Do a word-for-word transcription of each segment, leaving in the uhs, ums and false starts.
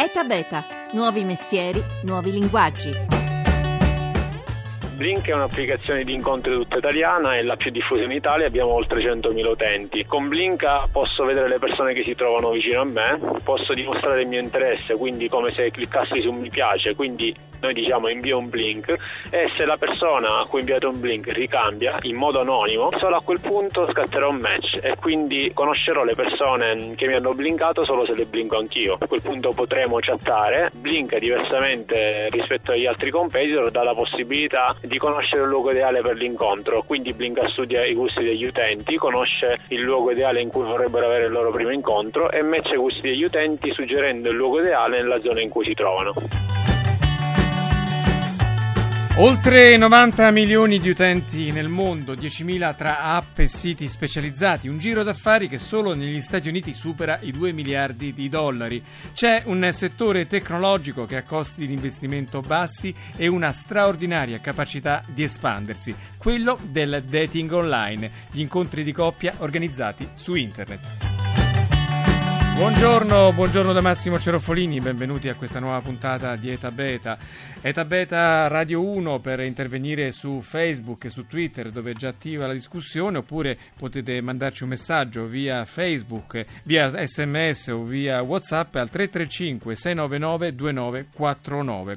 Eta Beta, nuovi mestieri, nuovi linguaggi. Blink è un'applicazione di incontri tutta italiana, è la più diffusa in Italia, abbiamo oltre centomila utenti. Con Blinka posso vedere le persone che si trovano vicino a me, posso dimostrare il mio interesse, quindi come se cliccassi su mi piace, quindi noi diciamo invio un blink, e se la persona a cui inviate un blink ricambia in modo anonimo, solo a quel punto scatterò un match e quindi conoscerò le persone che mi hanno blinkato solo se le blinko anch'io. A quel punto potremo chattare. Blinka, diversamente rispetto agli altri competitor, dà la possibilità di conoscere il luogo ideale per l'incontro, quindi Blinka studia i gusti degli utenti, conosce il luogo ideale in cui vorrebbero avere il loro primo incontro e matcha i gusti degli utenti suggerendo il luogo ideale nella zona in cui si trovano. Oltre novanta milioni di utenti nel mondo, diecimila tra app e siti specializzati, un giro d'affari che solo negli Stati Uniti supera i due miliardi di dollari. C'è un settore tecnologico che ha costi di investimento bassi e una straordinaria capacità di espandersi, quello del dating online, gli incontri di coppia organizzati su internet. Buongiorno, buongiorno da Massimo Cerofolini, benvenuti a questa nuova puntata di Eta Beta. Eta Beta Radio uno per intervenire su Facebook e su Twitter, dove è già attiva la discussione, oppure potete mandarci un messaggio via Facebook, via sms o via WhatsApp al tre tre cinque sei nove nove due nove quattro nove.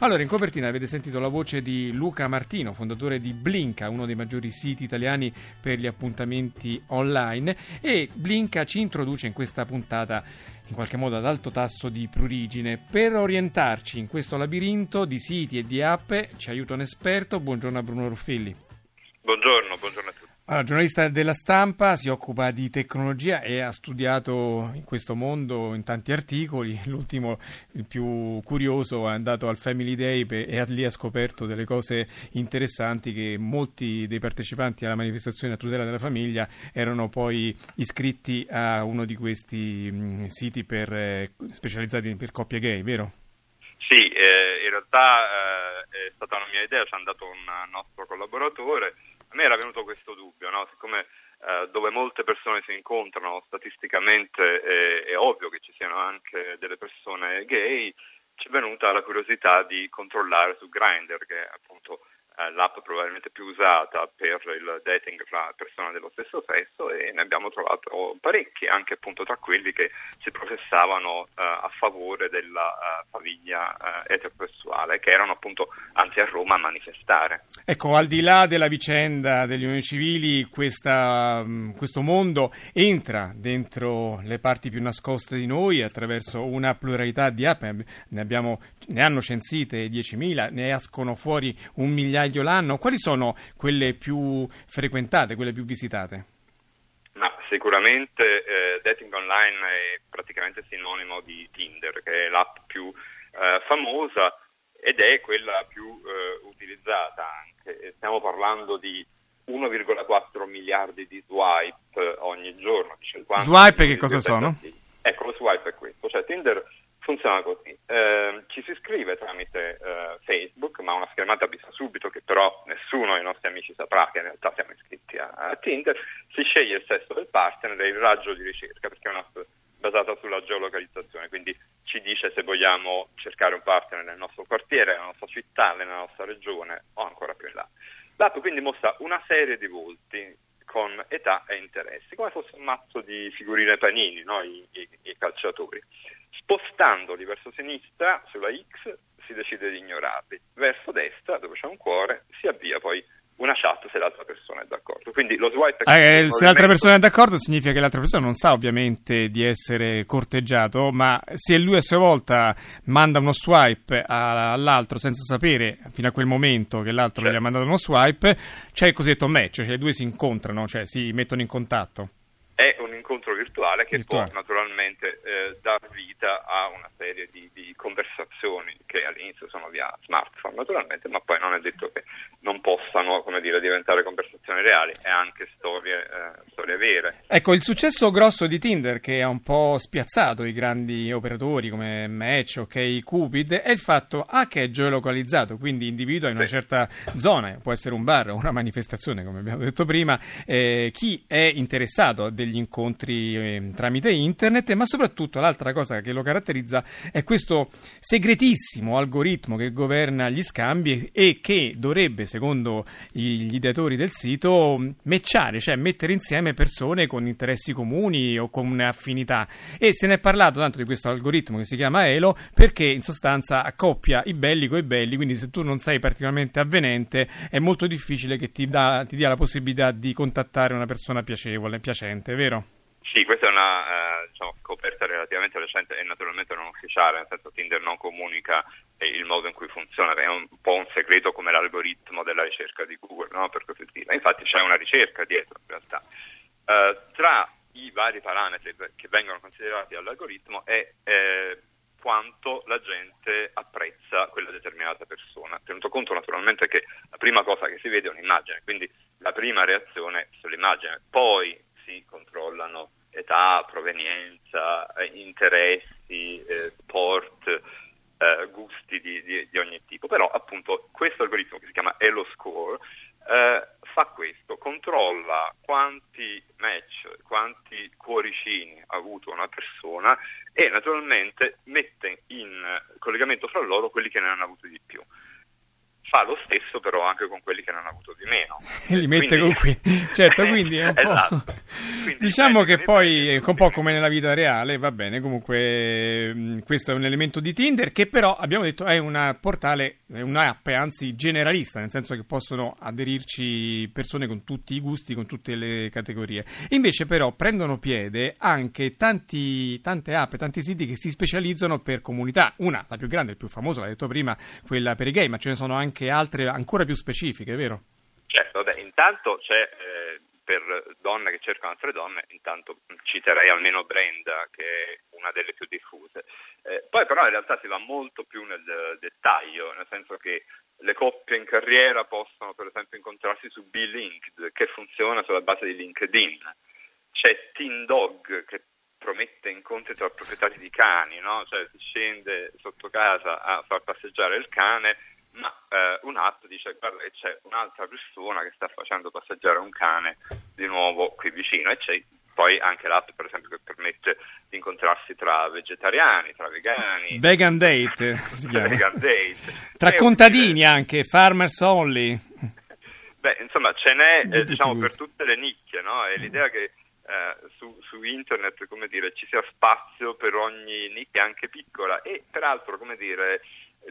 Allora, in copertina avete sentito la voce di Luca Martino, fondatore di Blinka, uno dei maggiori siti italiani per gli appuntamenti online, e Blinka ci introduce in questa puntata in qualche modo ad alto tasso di prurigine. Per orientarci in questo labirinto di siti e di app ci aiuta un esperto. Buongiorno a Bruno Ruffilli. Buongiorno, buongiorno a tutti. Allora, giornalista della Stampa, si occupa di tecnologia e ha studiato in questo mondo in tanti articoli. L'ultimo, il più curioso, è andato al Family Day e lì ha scoperto delle cose interessanti, che molti dei partecipanti alla manifestazione a tutela della famiglia erano poi iscritti a uno di questi siti per, specializzati per coppie gay, vero? Sì, eh, in realtà eh, è stata una mia idea, ci è andato un nostro collaboratore. A me era venuto questo dubbio, no? Siccome eh, dove molte persone si incontrano statisticamente è, è ovvio che ci siano anche delle persone gay, ci è venuta la curiosità di controllare su Grindr, che è appunto eh, l'app probabilmente più usata per il dating tra persone dello stesso sesso, e ne abbiamo trovato parecchi, anche appunto tra quelli che si professavano eh, a favore della eh, famiglia eh, eterosessuale, che erano appunto anzi a Roma a manifestare. Ecco, al di là della vicenda degli unioni civili, questa, questo mondo entra dentro le parti più nascoste di noi attraverso una pluralità di app. Ne, abbiamo, ne hanno censite diecimila, ne escono fuori un migliaio l'anno. Quali sono quelle più frequentate, quelle più visitate? No, sicuramente eh, dating online è praticamente sinonimo di Tinder, che è l'app più eh, famosa ed è quella più eh, utilizzata anche. Stiamo parlando di uno virgola quattro miliardi di swipe ogni giorno. Swipe che cosa sono? Ecco, lo swipe è questo, cioè Tinder funziona così, eh, ci si iscrive tramite eh, Facebook, ma una schermata avvisa subito che però nessuno dei nostri amici saprà che in realtà siamo iscritti a, a Tinder, si sceglie il sesso del partner e il raggio di ricerca, perché è una basata sulla geolocalizzazione, quindi ci dice se vogliamo cercare un partner nel nostro quartiere, nella nostra città, nella nostra regione o ancora più in là. L'app quindi mostra una serie di volti con età e interessi, come fosse un mazzo di figurine panini, no? I, i, i calciatori. Spostandoli verso sinistra, sulla X, si decide di ignorarli. Verso destra, dove c'è un cuore, si avvia poi una chat se l'altra persona è d'accordo. Quindi lo swipe ah, eh, se l'altra persona è d'accordo significa che l'altra persona non sa ovviamente di essere corteggiato, ma se lui a sua volta manda uno swipe all'altro senza sapere fino a quel momento che l'altro certo. Gli ha mandato uno swipe, c'è il cosiddetto match, cioè i due si incontrano, cioè si mettono in contatto. È un incontro virtuale che virtuale. può naturalmente eh, dar vita a una serie di, di conversazioni che all'inizio sono via smartphone naturalmente, ma poi non è detto che non possano, come dire, diventare conversazioni reali e anche storie, eh, storie vere. Ecco, il successo grosso di Tinder, che ha un po' spiazzato i grandi operatori come Match, OkCupid, è il fatto a che è geolocalizzato, quindi individua in una sì. certa zona, può essere un bar o una manifestazione come abbiamo detto prima, eh, chi è interessato a degli incontri eh, tramite internet, ma soprattutto l'altra cosa che lo caratterizza è questo segretissimo algoritmo che governa gli scambi e che dovrebbe, secondo gli ideatori del sito, matchare, cioè mettere insieme persone con interessi comuni o con affinità. E se ne è parlato tanto di questo algoritmo che si chiama ELO perché in sostanza accoppia i belli coi belli, quindi se tu non sei particolarmente avvenente è molto difficile che ti, dà, ti dia la possibilità di contattare una persona piacevole, piacente, vero? Sì, questa è una eh, diciamo, scoperta relativamente recente e naturalmente non ufficiale, nel senso Tinder non comunica eh, il modo in cui funziona, è un po' un segreto come l'algoritmo della ricerca di Google, no? Per così dire. Infatti c'è una ricerca dietro in realtà. Eh, tra i vari parametri che vengono considerati dall'algoritmo è eh, quanto la gente apprezza quella determinata persona, tenuto conto naturalmente che la prima cosa che si vede è un'immagine, quindi la prima reazione sull'immagine, poi si controllano età, provenienza, interessi, eh, sport, eh, gusti di, di, di ogni tipo. Però appunto questo algoritmo che si chiama ELO Score eh, fa questo, controlla quanti match, quanti cuoricini ha avuto una persona e naturalmente mette in collegamento fra loro quelli che ne hanno avuti di più. Fa lo stesso però anche con quelli che non hanno avuto di meno. E li mette quindi... con qui. Certo, quindi è un po'... esatto. Quindi diciamo che poi è un po' come nella vita reale, va bene, comunque questo è un elemento di Tinder che però abbiamo detto è una portale, è un'app anzi generalista, nel senso che possono aderirci persone con tutti i gusti, con tutte le categorie. Invece però prendono piede anche tanti, tante app, tanti siti che si specializzano per comunità. Una, la più grande, il più famoso, l'ha detto prima, quella per i gay, ma ce ne sono anche altre ancora più specifiche, vero? Certo, beh, intanto c'è eh, per donne che cercano altre donne, intanto citerei almeno Brenda che è una delle più diffuse. Eh, poi però in realtà si va molto più nel dettaglio, nel senso che le coppie in carriera possono per esempio incontrarsi su BeLinked che funziona sulla base di LinkedIn. C'è Tindog che promette incontri tra proprietari di cani, no? Cioè si scende sotto casa a far passeggiare il cane, ma eh, un'app dice guarda che c'è un'altra persona che sta facendo passeggiare un cane di nuovo qui vicino. E c'è poi anche l'app per esempio che permette di incontrarsi tra vegetariani, tra vegani, Vegan Date si chiama. Vegan Date. Tra e contadini un... anche, Farmers Only. Beh, insomma ce n'è eh, diciamo per tutte le nicchie, no? E l'idea che eh, su, su internet, come dire, ci sia spazio per ogni nicchia anche piccola e peraltro, come dire,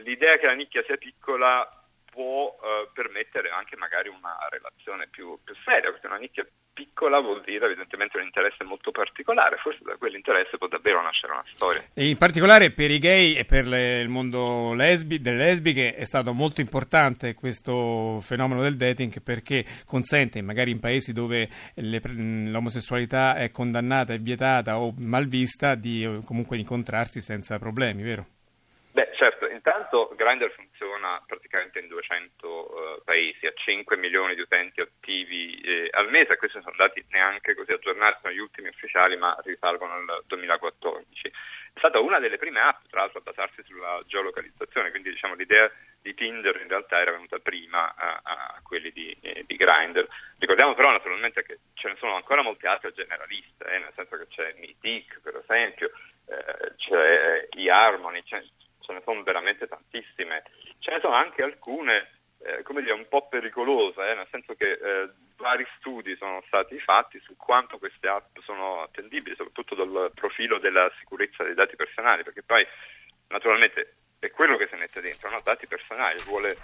l'idea che la nicchia sia piccola può eh, permettere anche magari una relazione più, più seria, perché una nicchia piccola vuol dire evidentemente un interesse molto particolare, forse da quell'interesse può davvero nascere una storia. E in particolare per i gay e per le, il mondo lesbi, delle lesbiche è stato molto importante questo fenomeno del dating perché consente magari in paesi dove le, l'omosessualità è condannata, è vietata o malvista di comunque incontrarsi senza problemi, vero? Beh, certo, intanto Grindr funziona praticamente in duecento uh, paesi, ha cinque milioni di utenti attivi eh, al mese, questi sono dati neanche così aggiornati, sono gli ultimi ufficiali ma risalgono al duemilaquattordici. È stata una delle prime app, tra l'altro, a basarsi sulla geolocalizzazione, quindi diciamo l'idea di Tinder in realtà era venuta prima a, a quelli di, eh, di Grindr. Ricordiamo però naturalmente che ce ne sono ancora molte altre generaliste, eh, nel senso che c'è Meetic per esempio, eh, c'è eHarmony, c'è ce ne sono veramente tantissime, ce ne sono anche alcune, eh, come dire, un po' pericolose, eh, nel senso che eh, vari studi sono stati fatti su quanto queste app sono attendibili, soprattutto dal profilo della sicurezza dei dati personali, perché poi naturalmente è quello che si mette dentro, no? Dati personali, vuole,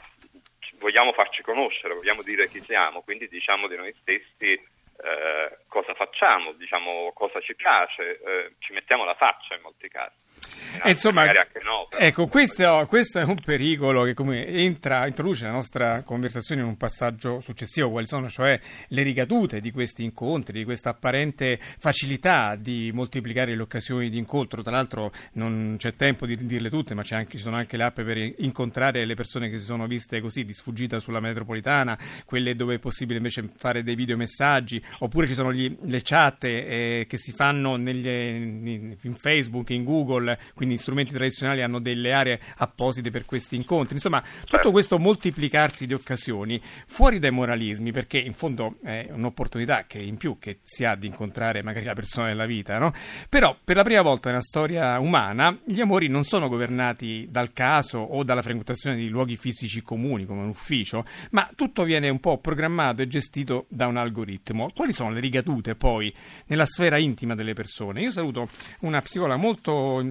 vogliamo farci conoscere, vogliamo dire chi siamo, quindi diciamo di noi stessi Eh, cosa facciamo, diciamo cosa ci piace, eh, ci mettiamo la faccia in molti casi. In altri, insomma, magari anche no, però... ecco, questo, questo è un pericolo che come entra, introduce la nostra conversazione in un passaggio successivo, quali sono cioè le ricadute di questi incontri, di questa apparente facilità di moltiplicare le occasioni di incontro. Tra l'altro non c'è tempo di dirle tutte, ma c'è anche, ci sono anche le app per incontrare le persone che si sono viste così di sfuggita sulla metropolitana, quelle dove è possibile invece fare dei videomessaggi, oppure ci sono gli, le chat eh, che si fanno negli, in Facebook, in Google, quindi strumenti tradizionali hanno delle aree apposite per questi incontri. Insomma, tutto questo moltiplicarsi di occasioni fuori dai moralismi, perché in fondo è un'opportunità che in più che si ha di incontrare magari la persona della vita, no? Però per la prima volta nella storia umana gli amori non sono governati dal caso o dalla frequentazione di luoghi fisici comuni come un ufficio, ma tutto viene un po' programmato e gestito da un algoritmo. Quali sono le ricadute poi nella sfera intima delle persone? Io saluto una psicologa molto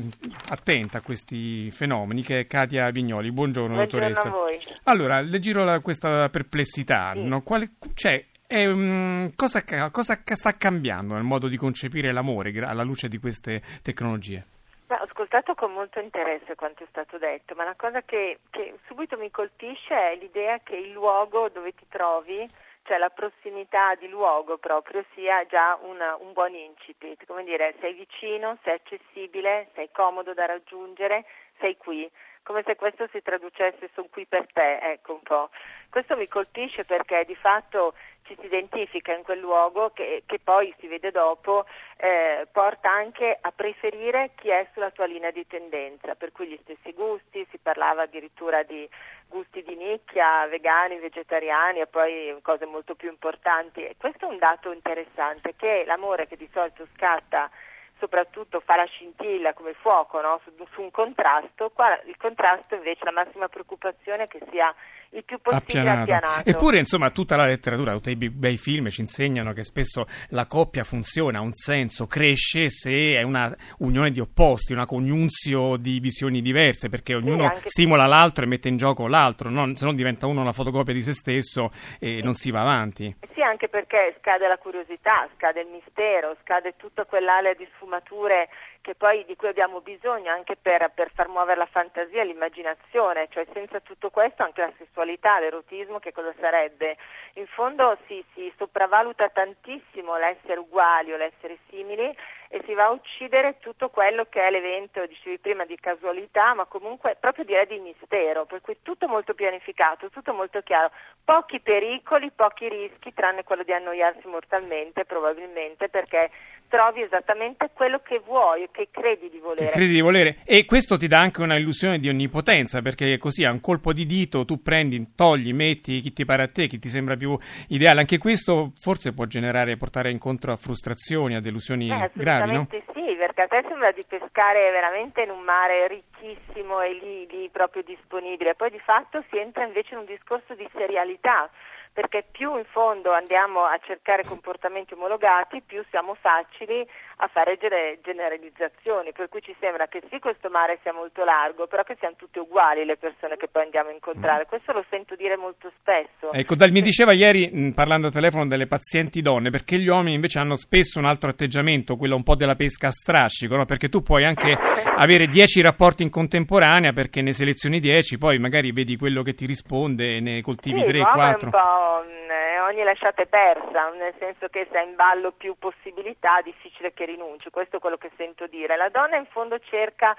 attenta a questi fenomeni che è Katia Vignoli. Buongiorno, Buongiorno dottoressa. Buongiorno a voi. Allora, le giro la, questa perplessità, sì. no? Quale, cioè, è, um, cosa, cosa sta cambiando nel modo di concepire l'amore alla luce di queste tecnologie? Beh, ho ascoltato con molto interesse quanto è stato detto, ma la cosa che, che subito mi colpisce è l'idea che il luogo dove ti trovi, cioè la prossimità di luogo proprio, sia già una, un buon incipit. Come dire, sei vicino, sei accessibile, sei comodo da raggiungere, sei qui. Come se questo si traducesse su qui per te, ecco un po'. Questo mi colpisce perché di fatto ci si identifica in quel luogo che, che poi si vede dopo, eh, porta anche a preferire chi è sulla tua linea di tendenza, per cui gli stessi gusti, si parlava addirittura di gusti di nicchia, vegani, vegetariani e poi cose molto più importanti. E questo è un dato interessante, che l'amore che di solito scatta soprattutto fa la scintilla come fuoco, no? su, su un contrasto, qua il contrasto invece la massima preoccupazione è che sia il più possibile appianato. appianato. Eppure, insomma, tutta la letteratura, tutti i bei film ci insegnano che spesso la coppia funziona, ha un senso, cresce se è una unione di opposti, una coniunzio di visioni diverse, perché ognuno sì, stimola l'altro e mette in gioco l'altro, no? Se no diventa uno una fotocopia di se stesso e sì. non si va avanti. Sì, anche perché scade la curiosità, scade il mistero, scade tutta quell'area di sfumature che poi di cui abbiamo bisogno anche per, per far muovere la fantasia e l'immaginazione, cioè senza tutto questo anche la sessualità, l'erotismo, che cosa sarebbe? In fondo si, si sopravvaluta tantissimo l'essere uguali o l'essere simili e si va a uccidere tutto quello che è l'evento, dicevi prima, di casualità, ma comunque proprio direi di mistero, per cui tutto molto pianificato, tutto molto chiaro, pochi pericoli, pochi rischi, tranne quello di annoiarsi mortalmente probabilmente, perché trovi esattamente quello che vuoi, che credi di volere. Che credi di volere. E questo ti dà anche una illusione di onnipotenza, perché così a un colpo di dito tu prendi, togli, metti chi ti pare a te, chi ti sembra più ideale. Anche questo forse può generare, portare incontro a frustrazioni, a delusioni eh, gravi, no? Assolutamente sì, perché a te sembra di pescare veramente in un mare ricchissimo e lì, lì proprio disponibile. Poi di fatto si entra invece in un discorso di serialità, perché più in fondo andiamo a cercare comportamenti omologati, più siamo facili a fare generalizzazioni, per cui ci sembra che sì, questo mare sia molto largo, però che siano tutte uguali le persone che poi andiamo a incontrare. Questo lo sento dire molto spesso. Ecco, mi diceva ieri, parlando al telefono, delle pazienti donne, perché gli uomini invece hanno spesso un altro atteggiamento, quello un po' della pesca a strascico, no? Perché tu puoi anche avere dieci rapporti in contemporanea, perché ne selezioni dieci, poi magari vedi quello che ti risponde e ne coltivi sì, tre o quattro. Ogni lasciata è persa, nel senso che se è in ballo più possibilità, difficile che rinunci, questo è quello che sento dire. La donna in fondo cerca,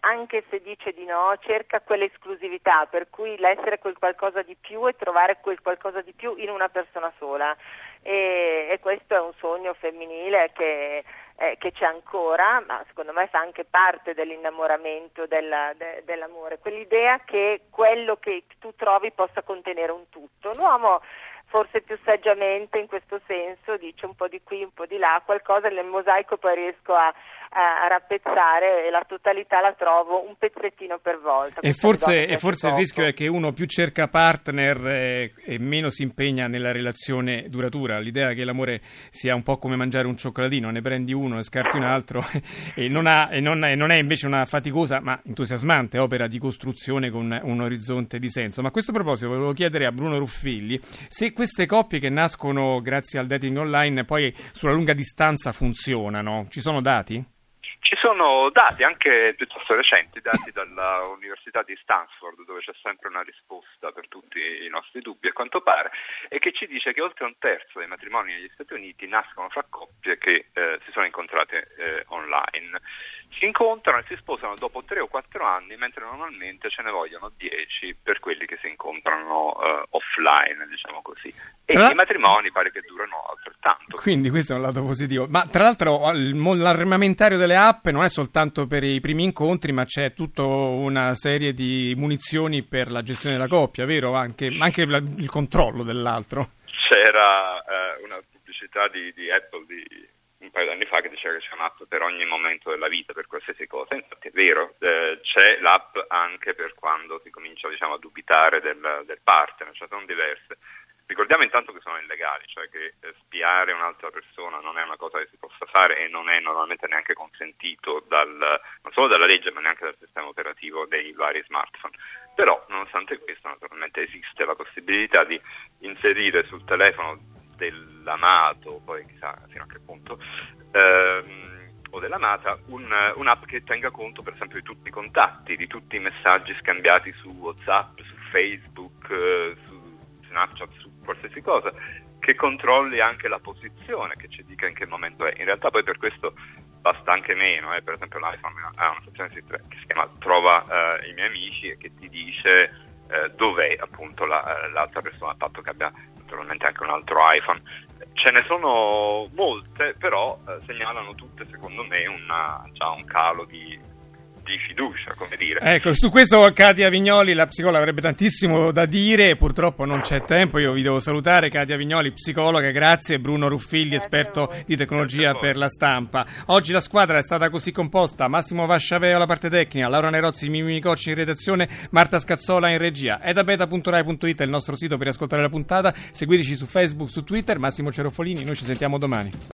anche se dice di no, cerca quell'esclusività, per cui l'essere quel qualcosa di più e trovare quel qualcosa di più in una persona sola, e, e questo è un sogno femminile che... Eh, che c'è ancora, ma secondo me fa anche parte dell'innamoramento della, de, dell'amore, quell'idea che quello che tu trovi possa contenere un tutto. L'uomo forse più saggiamente in questo senso dice un po' di qui, un po' di là, qualcosa nel mosaico poi riesco a a rappezzare e la totalità la trovo un pezzettino per volta. E forse, e forse il rischio è che uno più cerca partner eh, e meno si impegna nella relazione duratura, l'idea che l'amore sia un po' come mangiare un cioccolatino, ne prendi uno, ne scarti un altro e, non ha, e, non, e non è invece una faticosa ma entusiasmante opera di costruzione con un orizzonte di senso. Ma a questo proposito volevo chiedere a Bruno Ruffilli se queste coppie che nascono grazie al dating online poi sulla lunga distanza funzionano, ci sono dati? Ci sono dati anche piuttosto recenti, dati dall'Università di Stanford, dove c'è sempre una risposta per tutti i nostri dubbi a quanto pare, e che ci dice che oltre un terzo dei matrimoni negli Stati Uniti nascono fra coppie che eh, si sono incontrate eh, online. Si incontrano e si sposano dopo tre o quattro anni, mentre normalmente ce ne vogliono dieci per quelli che si incontrano eh, offline, diciamo così. E tra i matrimoni pare che durano altrettanto. Quindi questo è un lato positivo. Ma tra l'altro l'armamentario delle app non è soltanto per i primi incontri, ma c'è tutta una serie di munizioni per la gestione della coppia, vero? Anche, anche il controllo dell'altro. C'era eh, una pubblicità di, di Apple di un paio di anni fa che diceva che c'è un'app per ogni momento della vita, per qualsiasi cosa. Infatti è vero, eh, c'è l'app anche per quando si comincia, diciamo, a dubitare del, del partner, cioè sono diverse. Ricordiamo intanto che sono illegali, cioè che spiare un'altra persona non è una cosa che si possa fare e non è normalmente neanche consentito dal, non solo dalla legge, ma neanche dal sistema operativo dei vari smartphone. Però, nonostante questo, naturalmente esiste la possibilità di inserire sul telefono dell'amato, poi chissà fino a che punto, ehm, o dell'amata, un, un'app che tenga conto per esempio di tutti i contatti, di tutti i messaggi scambiati su WhatsApp, su Facebook, eh, su Snapchat, su qualsiasi cosa, che controlli anche la posizione, che ci dica in che momento è. In realtà poi per questo basta anche meno, eh? Per esempio l'iPhone ha una sezione che si chiama Trova eh, i miei amici, e che ti dice eh, dov'è appunto la, l'altra persona, a patto che abbia naturalmente anche un altro iPhone. Ce ne sono molte, però eh, segnalano tutte secondo me una, già un calo di, di fiducia, come dire. Ecco, su questo Katia Vignoli, la psicologa, avrebbe tantissimo da dire, purtroppo non c'è tempo, io vi devo salutare. Katia Vignoli, psicologa, grazie. Bruno Ruffilli, esperto di tecnologia per la stampa. Oggi la squadra è stata così composta: Massimo Vasciaveo alla parte tecnica, Laura Nerozzi, Mimimi Corci in redazione, Marta Scazzola in regia. Eta beta punto rai punto it è il nostro sito per ascoltare la puntata, seguiteci su Facebook, su Twitter. Massimo Cerofolini, noi ci sentiamo domani.